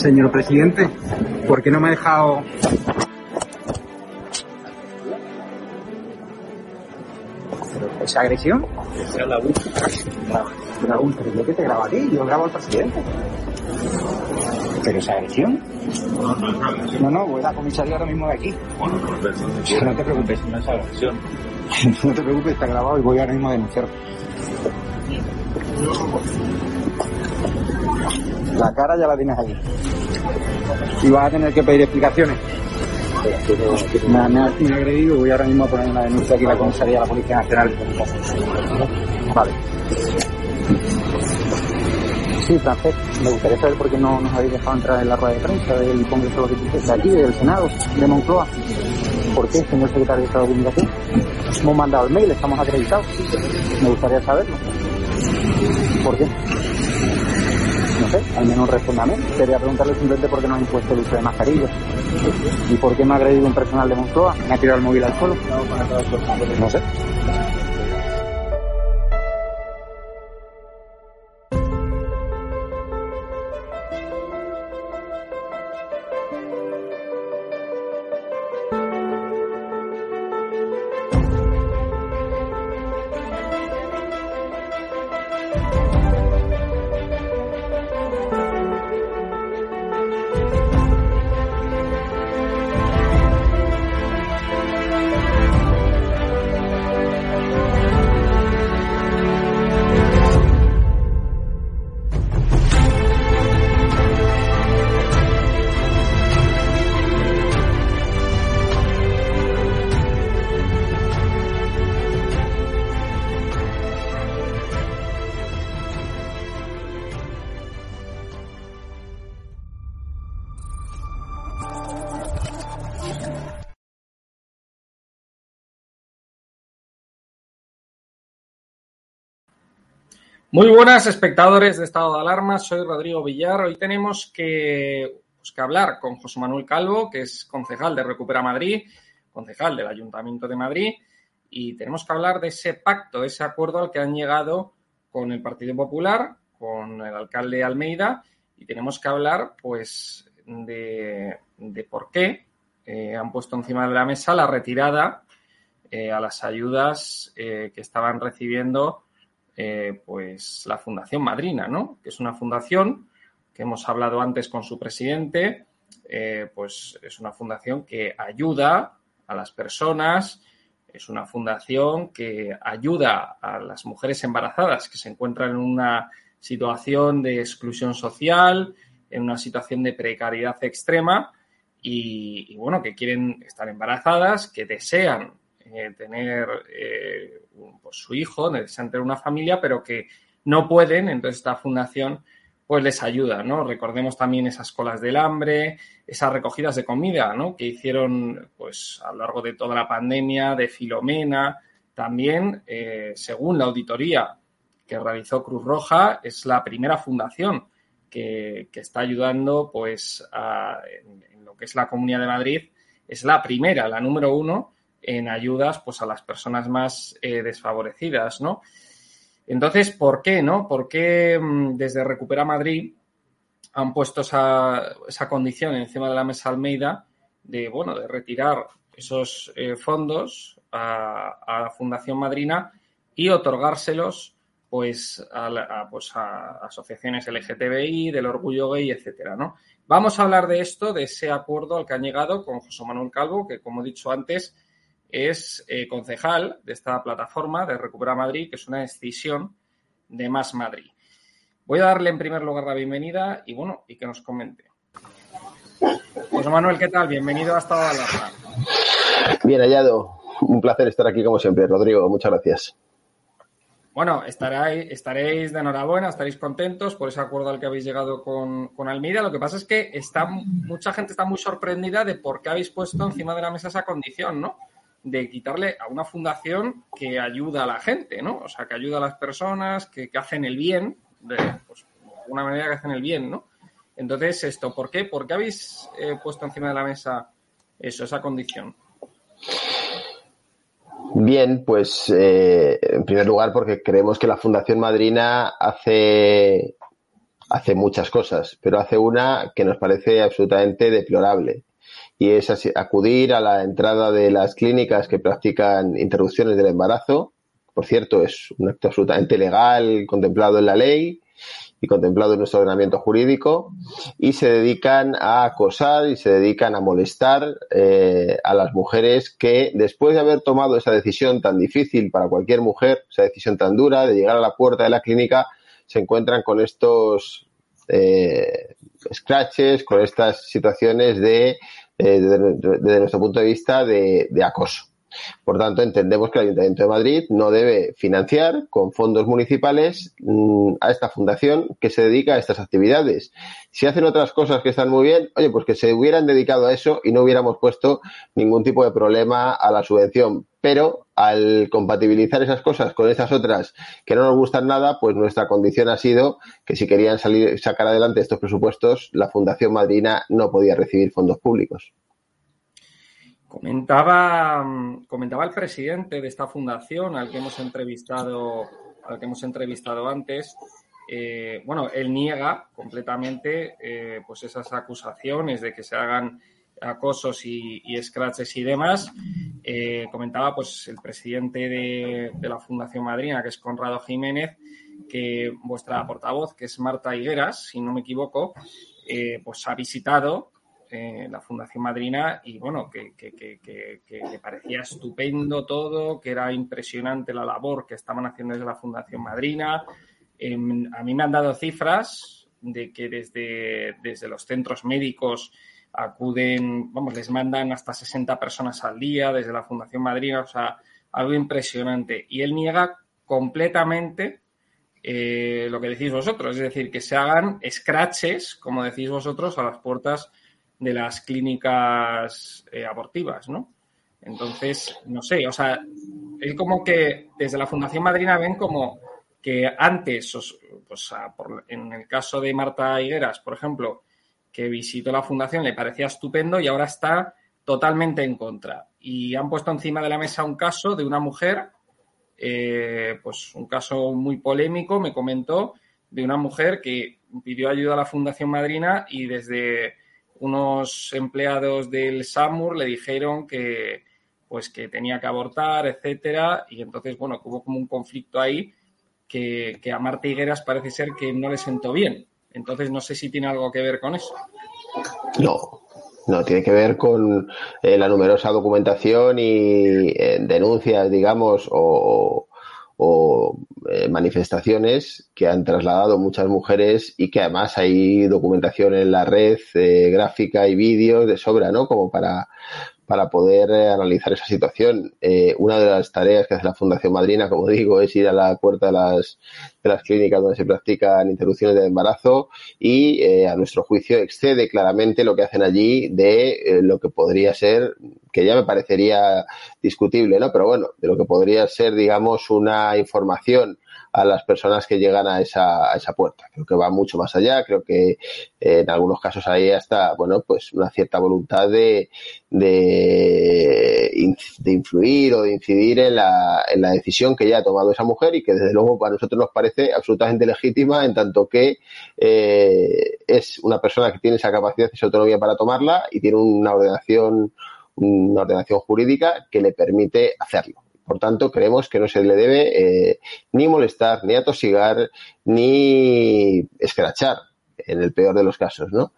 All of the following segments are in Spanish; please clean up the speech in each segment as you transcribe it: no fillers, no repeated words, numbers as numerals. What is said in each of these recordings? Señor presidente, ¿por qué no me ha dejado...? ¿Es agresión? Esa es la última. La última, yo que te grabo a ti, yo grabo al presidente. ¿Pero es agresión? No, voy a la comisaría ahora mismo de aquí. Bueno, perfecto. No te preocupes, no es agresión. No te preocupes, está grabado y voy ahora mismo a denunciar. La cara ya la tienes aquí. Y vas a tener que pedir explicaciones. Me ha agredido, voy ahora mismo a poner una denuncia aquí en la comisaría de la Policía Nacional. Vale. Sí, Francés, me gustaría saber por qué no nos habéis dejado entrar en la rueda de prensa del Congreso de aquí, del Senado, de Moncloa. ¿Por qué, señor secretario de Estado de Comunicación? Hemos mandado el mail, estamos acreditados. Me gustaría saberlo. ¿Por qué? No sé, al menos respóndame. Quería preguntarle simplemente por qué no ha impuesto el uso de mascarillas. ¿Y por qué me ha agredido un personal de Moncloa? ¿Me ha tirado el móvil al suelo? No sé. Muy buenas, espectadores de Estado de Alarma. Soy Rodrigo Villar. Hoy tenemos que hablar con José Manuel Calvo, que es concejal de Recupera Madrid, concejal del Ayuntamiento de Madrid, y tenemos que hablar de ese pacto, de ese acuerdo al que han llegado con el Partido Popular, con el alcalde Almeida, y tenemos que hablar, pues, de por qué han puesto encima de la mesa la retirada a las ayudas que estaban recibiendo pues la Fundación Madrina, ¿no? Que es una fundación que hemos hablado antes con su presidente, pues es una fundación que ayuda a las personas, es una fundación que ayuda a las mujeres embarazadas que se encuentran en una situación de exclusión social, en una situación de precariedad extrema y bueno, que quieren estar embarazadas, que desean tener pues su hijo, desean tener una familia, pero que no pueden, entonces esta fundación pues les ayuda, ¿no? Recordemos también esas colas del hambre, esas recogidas de comida, ¿no? Que hicieron pues a lo largo de toda la pandemia, de Filomena, también según la auditoría que realizó Cruz Roja, es la primera fundación que está ayudando pues en lo que es la Comunidad de Madrid, es la primera, la número uno, en ayudas pues a las personas más desfavorecidas, ¿no? Entonces, ¿por qué, no? ¿Por qué desde Recupera Madrid han puesto esa condición encima de la mesa Almeida de, bueno, de retirar esos fondos a la Fundación Madrina y otorgárselos pues a asociaciones LGTBI, del orgullo gay, etcétera, ¿no? Vamos a hablar de esto, de ese acuerdo al que han llegado con José Manuel Calvo, que como he dicho antes, es concejal de esta plataforma de Recupera Madrid, que es una decisión de Más Madrid. Voy a darle en primer lugar la bienvenida y bueno, y que nos comente. José Manuel, ¿qué tal? Bienvenido a Estado de Alarma. Bien hallado. Un placer estar aquí como siempre, Rodrigo. Muchas gracias. Bueno, estaréis de enhorabuena, estaréis contentos por ese acuerdo al que habéis llegado con Almeida. Lo que pasa es que mucha gente está muy sorprendida de por qué habéis puesto encima de la mesa esa condición, ¿no? De quitarle a una fundación que ayuda a la gente, ¿no? O sea, que ayuda a las personas, que hacen el bien, pues, de alguna manera que hacen el bien, ¿no? Entonces, esto, ¿por qué? ¿Por qué habéis puesto encima de la mesa eso, esa condición? Bien, pues, en primer lugar, porque creemos que la Fundación Madrina hace hace muchas cosas, pero hace una que nos parece absolutamente deplorable, y es así, acudir a la entrada de las clínicas que practican interrupciones del embarazo. Por cierto, es un acto absolutamente legal, contemplado en la ley y contemplado en nuestro ordenamiento jurídico, y se dedican a acosar y se dedican a molestar a las mujeres que, después de haber tomado esa decisión tan difícil para cualquier mujer, esa decisión tan dura de llegar a la puerta de la clínica, se encuentran con estos scratches, con estas situaciones desde nuestro punto de vista de acoso. Por tanto, entendemos que el Ayuntamiento de Madrid no debe financiar con fondos municipales a esta fundación que se dedica a estas actividades. Si hacen otras cosas que están muy bien, oye, pues que se hubieran dedicado a eso y no hubiéramos puesto ningún tipo de problema a la subvención. Pero al compatibilizar esas cosas con esas otras que no nos gustan nada, pues nuestra condición ha sido que si querían sacar adelante estos presupuestos, la Fundación Madrina no podía recibir fondos públicos. Comentaba el presidente de esta fundación al que hemos entrevistado antes, él niega completamente pues esas acusaciones de que se hagan acosos y scratches y demás. Comentaba pues el presidente de la Fundación Madrina, que es Conrado Jiménez, que vuestra portavoz, que es Marta Higueras, si no me equivoco, pues ha visitado la Fundación Madrina y, bueno, que le parecía estupendo todo, que era impresionante la labor que estaban haciendo desde la Fundación Madrina. A mí me han dado cifras de que desde los centros médicos acuden, vamos, les mandan hasta 60 personas al día desde la Fundación Madrina, o sea, algo impresionante. Y él niega completamente lo que decís vosotros, es decir, que se hagan scratches, como decís vosotros, a las puertas de las clínicas abortivas, ¿no? Entonces, no sé, o sea, es como que desde la Fundación Madrina ven como que antes, en el caso de Marta Higueras, por ejemplo, que visitó la Fundación, le parecía estupendo y ahora está totalmente en contra. Y han puesto encima de la mesa un caso de una mujer, pues un caso muy polémico, me comentó, de una mujer que pidió ayuda a la Fundación Madrina y desde unos empleados del SAMUR le dijeron que tenía que abortar, etcétera, y entonces, bueno, hubo como un conflicto ahí que a Marta Higueras parece ser que no le sentó bien. Entonces, no sé si tiene algo que ver con eso. No, tiene que ver con la numerosa documentación y denuncias, digamos, o manifestaciones que han trasladado muchas mujeres y que además hay documentación en la red gráfica y vídeos de sobra, ¿no? Como para poder analizar esa situación. Una de las tareas que hace la Fundación Madrina, como digo, es ir a la puerta de las clínicas donde se practican interrupciones del embarazo y, a nuestro juicio, excede claramente lo que hacen allí de lo que podría ser, que ya me parecería discutible, ¿no? Pero bueno, de lo que podría ser, digamos, una información a las personas que llegan a esa puerta. Creo que va mucho más allá, creo que en algunos casos hay hasta, bueno, pues una cierta voluntad de influir o de incidir en la decisión que ya ha tomado esa mujer y que desde luego para nosotros nos parece absolutamente legítima, en tanto que es una persona que tiene esa capacidad y esa autonomía para tomarla y tiene una ordenación jurídica que le permite hacerlo. Por tanto, creemos que no se le debe ni molestar, ni atosigar, ni escrachar, en el peor de los casos, ¿no?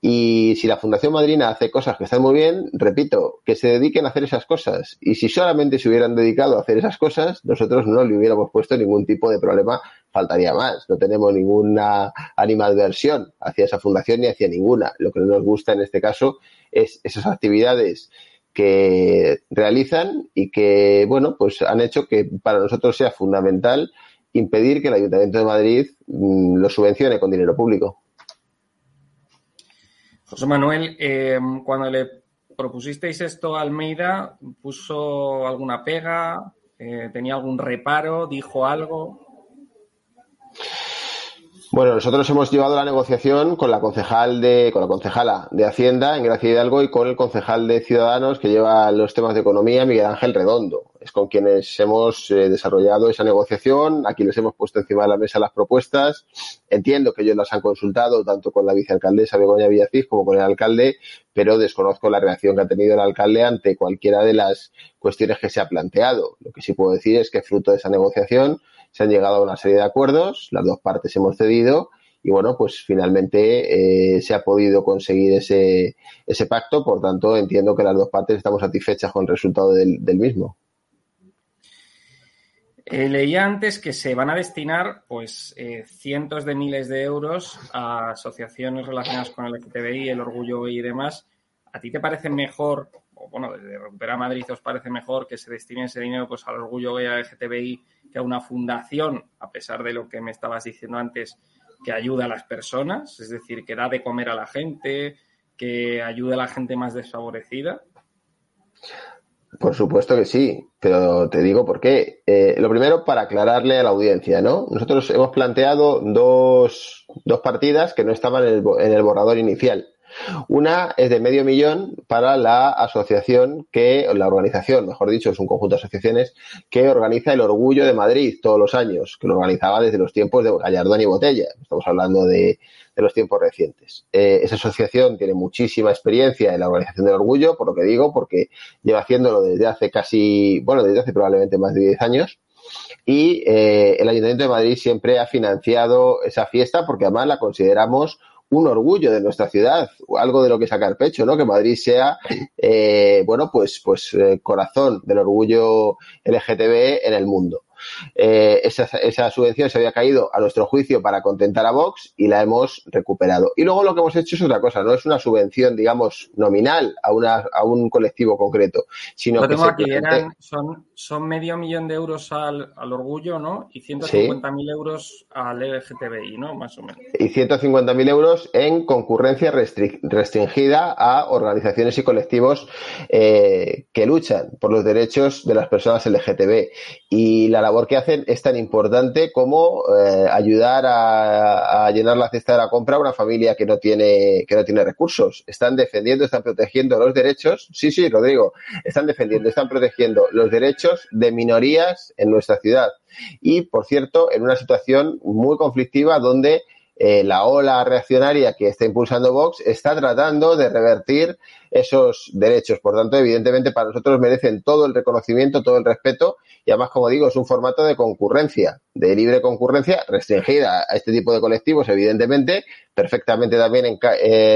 Y si la Fundación Madrina hace cosas que están muy bien, repito, que se dediquen a hacer esas cosas. Y si solamente se hubieran dedicado a hacer esas cosas, nosotros no le hubiéramos puesto ningún tipo de problema, faltaría más. No tenemos ninguna animadversión hacia esa fundación ni hacia ninguna. Lo que nos gusta en este caso es esas actividades que realizan y que, bueno, pues han hecho que para nosotros sea fundamental impedir que el Ayuntamiento de Madrid lo subvencione con dinero público. José Manuel, cuando le propusisteis esto a Almeida, ¿puso alguna pega? ¿Tenía algún reparo? ¿Dijo algo? Bueno, nosotros hemos llevado la negociación con la concejala de Hacienda en Gracia Hidalgo y con el concejal de Ciudadanos que lleva los temas de economía, Miguel Ángel Redondo. es con quienes hemos desarrollado esa negociación, a quienes hemos puesto encima de la mesa las propuestas. Entiendo que ellos las han consultado tanto con la vicealcaldesa Begoña Villacís como con el alcalde, pero desconozco la reacción que ha tenido el alcalde ante cualquiera de las cuestiones que se ha planteado. Lo que sí puedo decir es que fruto de esa negociación se han llegado a una serie de acuerdos, las dos partes hemos cedido y, bueno, pues finalmente se ha podido conseguir ese pacto. Por tanto, entiendo que las dos partes estamos satisfechas con el resultado del mismo. Leía antes que se van a destinar cientos de miles de euros a asociaciones relacionadas con el LGTBI, el orgullo y demás. ¿A ti te parece mejor, o bueno, desde Recupera Madrid os parece mejor que se destine ese dinero al orgullo gay, al LGTBI, que a una fundación, a pesar de lo que me estabas diciendo antes, que ayuda a las personas? Es decir, que da de comer a la gente, que ayuda a la gente más desfavorecida. Por supuesto que sí, pero te digo por qué. Lo primero, para aclararle a la audiencia, ¿no? Nosotros hemos planteado dos partidas que no estaban en el borrador inicial. Una es de 500,000 para la asociación la organización, mejor dicho, es un conjunto de asociaciones que organiza el Orgullo de Madrid todos los años, que lo organizaba desde los tiempos de Gallardón y Botella. Estamos hablando de los tiempos recientes. Esa asociación tiene muchísima experiencia en la organización del orgullo, por lo que digo, porque lleva haciéndolo desde hace probablemente más de 10 años. Y el Ayuntamiento de Madrid siempre ha financiado esa fiesta porque además la consideramos un orgullo de nuestra ciudad, algo de lo que sacar pecho, ¿no? Que Madrid sea, corazón del orgullo LGTB en el mundo. Esa subvención se había caído, a nuestro juicio, para contentar a Vox y la hemos recuperado. Y luego lo que hemos hecho es otra cosa, no es una subvención, digamos, nominal a un colectivo concreto, sino que son 500,000 de euros al orgullo, ¿no? Y 150.000 euros al LGTBI, ¿no? Más o menos. Y 150.000 euros en concurrencia restringida a organizaciones y colectivos que luchan por los derechos de las personas LGTB. Y la labor que hacen es tan importante como ayudar a llenar la cesta de la compra a una familia que no tiene recursos. Están protegiendo los derechos de minorías en nuestra ciudad. Y, por cierto, en una situación muy conflictiva donde la ola reaccionaria que está impulsando Vox está tratando de revertir esos derechos. Por tanto, evidentemente, para nosotros merecen todo el reconocimiento, todo el respeto y, además, como digo, es un formato de concurrencia, de libre concurrencia restringida a este tipo de colectivos, evidentemente, perfectamente también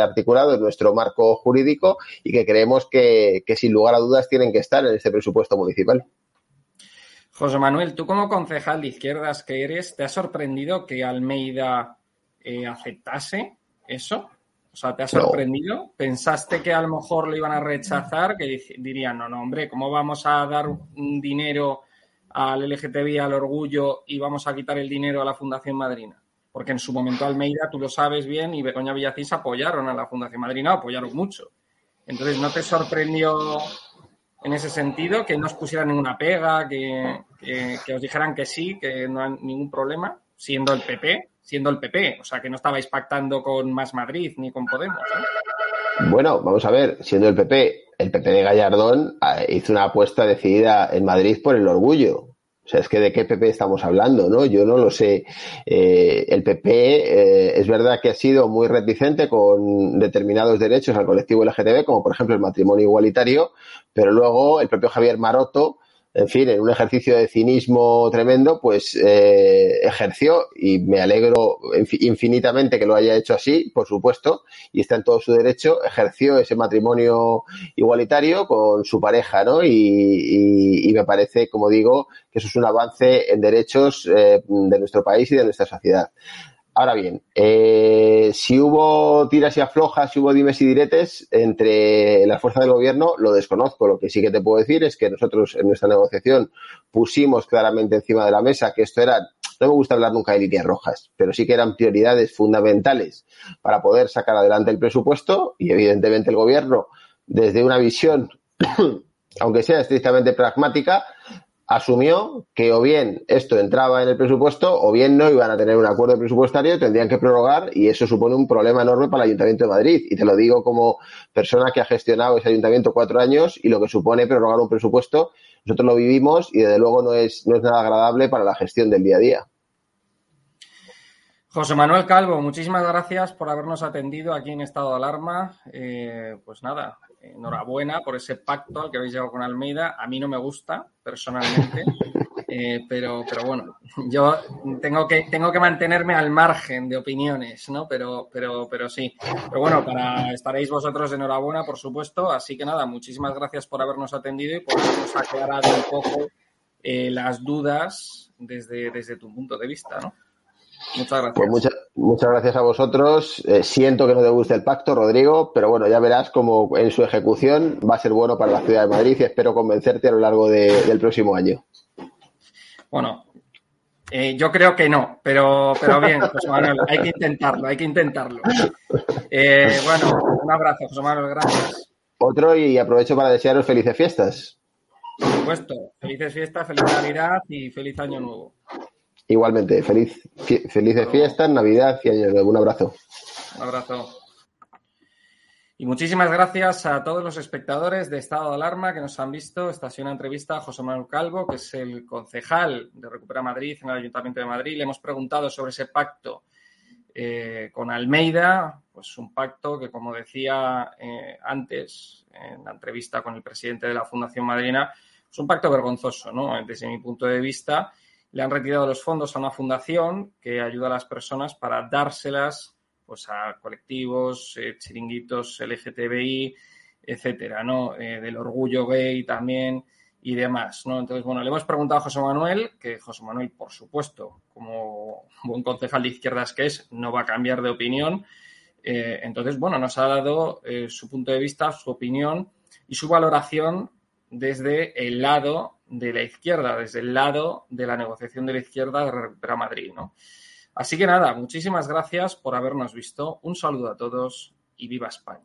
articulado en nuestro marco jurídico y que creemos que, sin lugar a dudas, tienen que estar en este presupuesto municipal. José Manuel, tú como concejal de izquierdas que eres, ¿te ha sorprendido que Almeida aceptase eso? O sea, ¿te ha sorprendido? No. ¿Pensaste que a lo mejor lo iban a rechazar? Que dirían, no, hombre, ¿cómo vamos a dar un dinero al LGTBI, al orgullo, y vamos a quitar el dinero a la Fundación Madrina? Porque en su momento Almeida, tú lo sabes bien, y Begoña Villacís apoyaron a la Fundación Madrina, apoyaron mucho. Entonces, ¿no te sorprendió en ese sentido que no os pusieran ninguna pega, que os dijeran que sí, que no hay ningún problema, siendo el PP? O sea, que no estabais pactando con Más Madrid ni con Podemos, ¿eh? Bueno, vamos a ver, siendo el PP de Gallardón hizo una apuesta decidida en Madrid por el orgullo. O sea, es que ¿de qué PP estamos hablando, no? Yo no lo sé. El PP es verdad que ha sido muy reticente con determinados derechos al colectivo LGTB, como por ejemplo el matrimonio igualitario, pero luego el propio Javier Maroto, en fin, en un ejercicio de cinismo tremendo, ejerció, y me alegro infinitamente que lo haya hecho así, por supuesto, y está en todo su derecho, ejerció ese matrimonio igualitario con su pareja, ¿no? Y me parece, como digo, que eso es un avance en derechos de nuestro país y de nuestra sociedad. Ahora bien, si hubo tiras y aflojas, si hubo dimes y diretes entre la fuerza del gobierno, lo desconozco. Lo que sí que te puedo decir es que nosotros en nuestra negociación pusimos claramente encima de la mesa que esto era, no me gusta hablar nunca de líneas rojas, pero sí que eran prioridades fundamentales para poder sacar adelante el presupuesto y evidentemente el gobierno, desde una visión, aunque sea estrictamente pragmática, asumió que o bien esto entraba en el presupuesto o bien no iban a tener un acuerdo presupuestario, tendrían que prorrogar y eso supone un problema enorme para el Ayuntamiento de Madrid. Y te lo digo como persona que ha gestionado ese ayuntamiento 4 años y lo que supone prorrogar un presupuesto nosotros lo vivimos y desde luego no es nada agradable para la gestión del día a día. José Manuel Calvo, muchísimas gracias por habernos atendido aquí en Estado de Alarma. Pues nada, enhorabuena por ese pacto al que habéis llegado con Almeida. A mí no me gusta, personalmente, pero bueno, yo tengo que mantenerme al margen de opiniones, ¿no? Pero sí. Pero bueno, estaréis vosotros enhorabuena, por supuesto. Así que nada, muchísimas gracias por habernos atendido y por habernos aclarado un poco las dudas desde tu punto de vista, ¿no? Muchas gracias. Pues muchas gracias a vosotros. Siento que no te guste el pacto, Rodrigo, pero bueno, ya verás cómo en su ejecución va a ser bueno para la ciudad de Madrid y espero convencerte a lo largo del próximo año. Bueno, yo creo que no, pero bien, José Manuel, hay que intentarlo. Bueno, un abrazo, José Manuel, gracias. Otro, y aprovecho para desearos felices fiestas. Por supuesto, felices fiestas, feliz Navidad y feliz Año Nuevo. Igualmente, felices fiestas, Navidad y Año Nuevo. Un abrazo. Un abrazo. Y muchísimas gracias a todos los espectadores de Estado de Alarma que nos han visto. Esta ha sido una entrevista a José Manuel Calvo, que es el concejal de Recupera Madrid en el Ayuntamiento de Madrid. Le hemos preguntado sobre ese pacto con Almeida, pues un pacto que, como decía antes en la entrevista con el presidente de la Fundación Madrina, es un pacto vergonzoso, ¿no? Desde mi punto de vista. Le han retirado los fondos a una fundación que ayuda a las personas para dárselas pues a colectivos, chiringuitos LGTBI, etcétera, ¿no? Del orgullo gay también y demás, ¿no? Entonces, bueno, le hemos preguntado a José Manuel, que José Manuel, por supuesto, como buen concejal de izquierdas que es, no va a cambiar de opinión. Entonces, bueno, nos ha dado su punto de vista, su opinión y su valoración desde el lado de la izquierda, desde el lado de la negociación de la izquierda de Recupera Madrid, ¿no? Así que nada, muchísimas gracias por habernos visto. Un saludo a todos y viva España.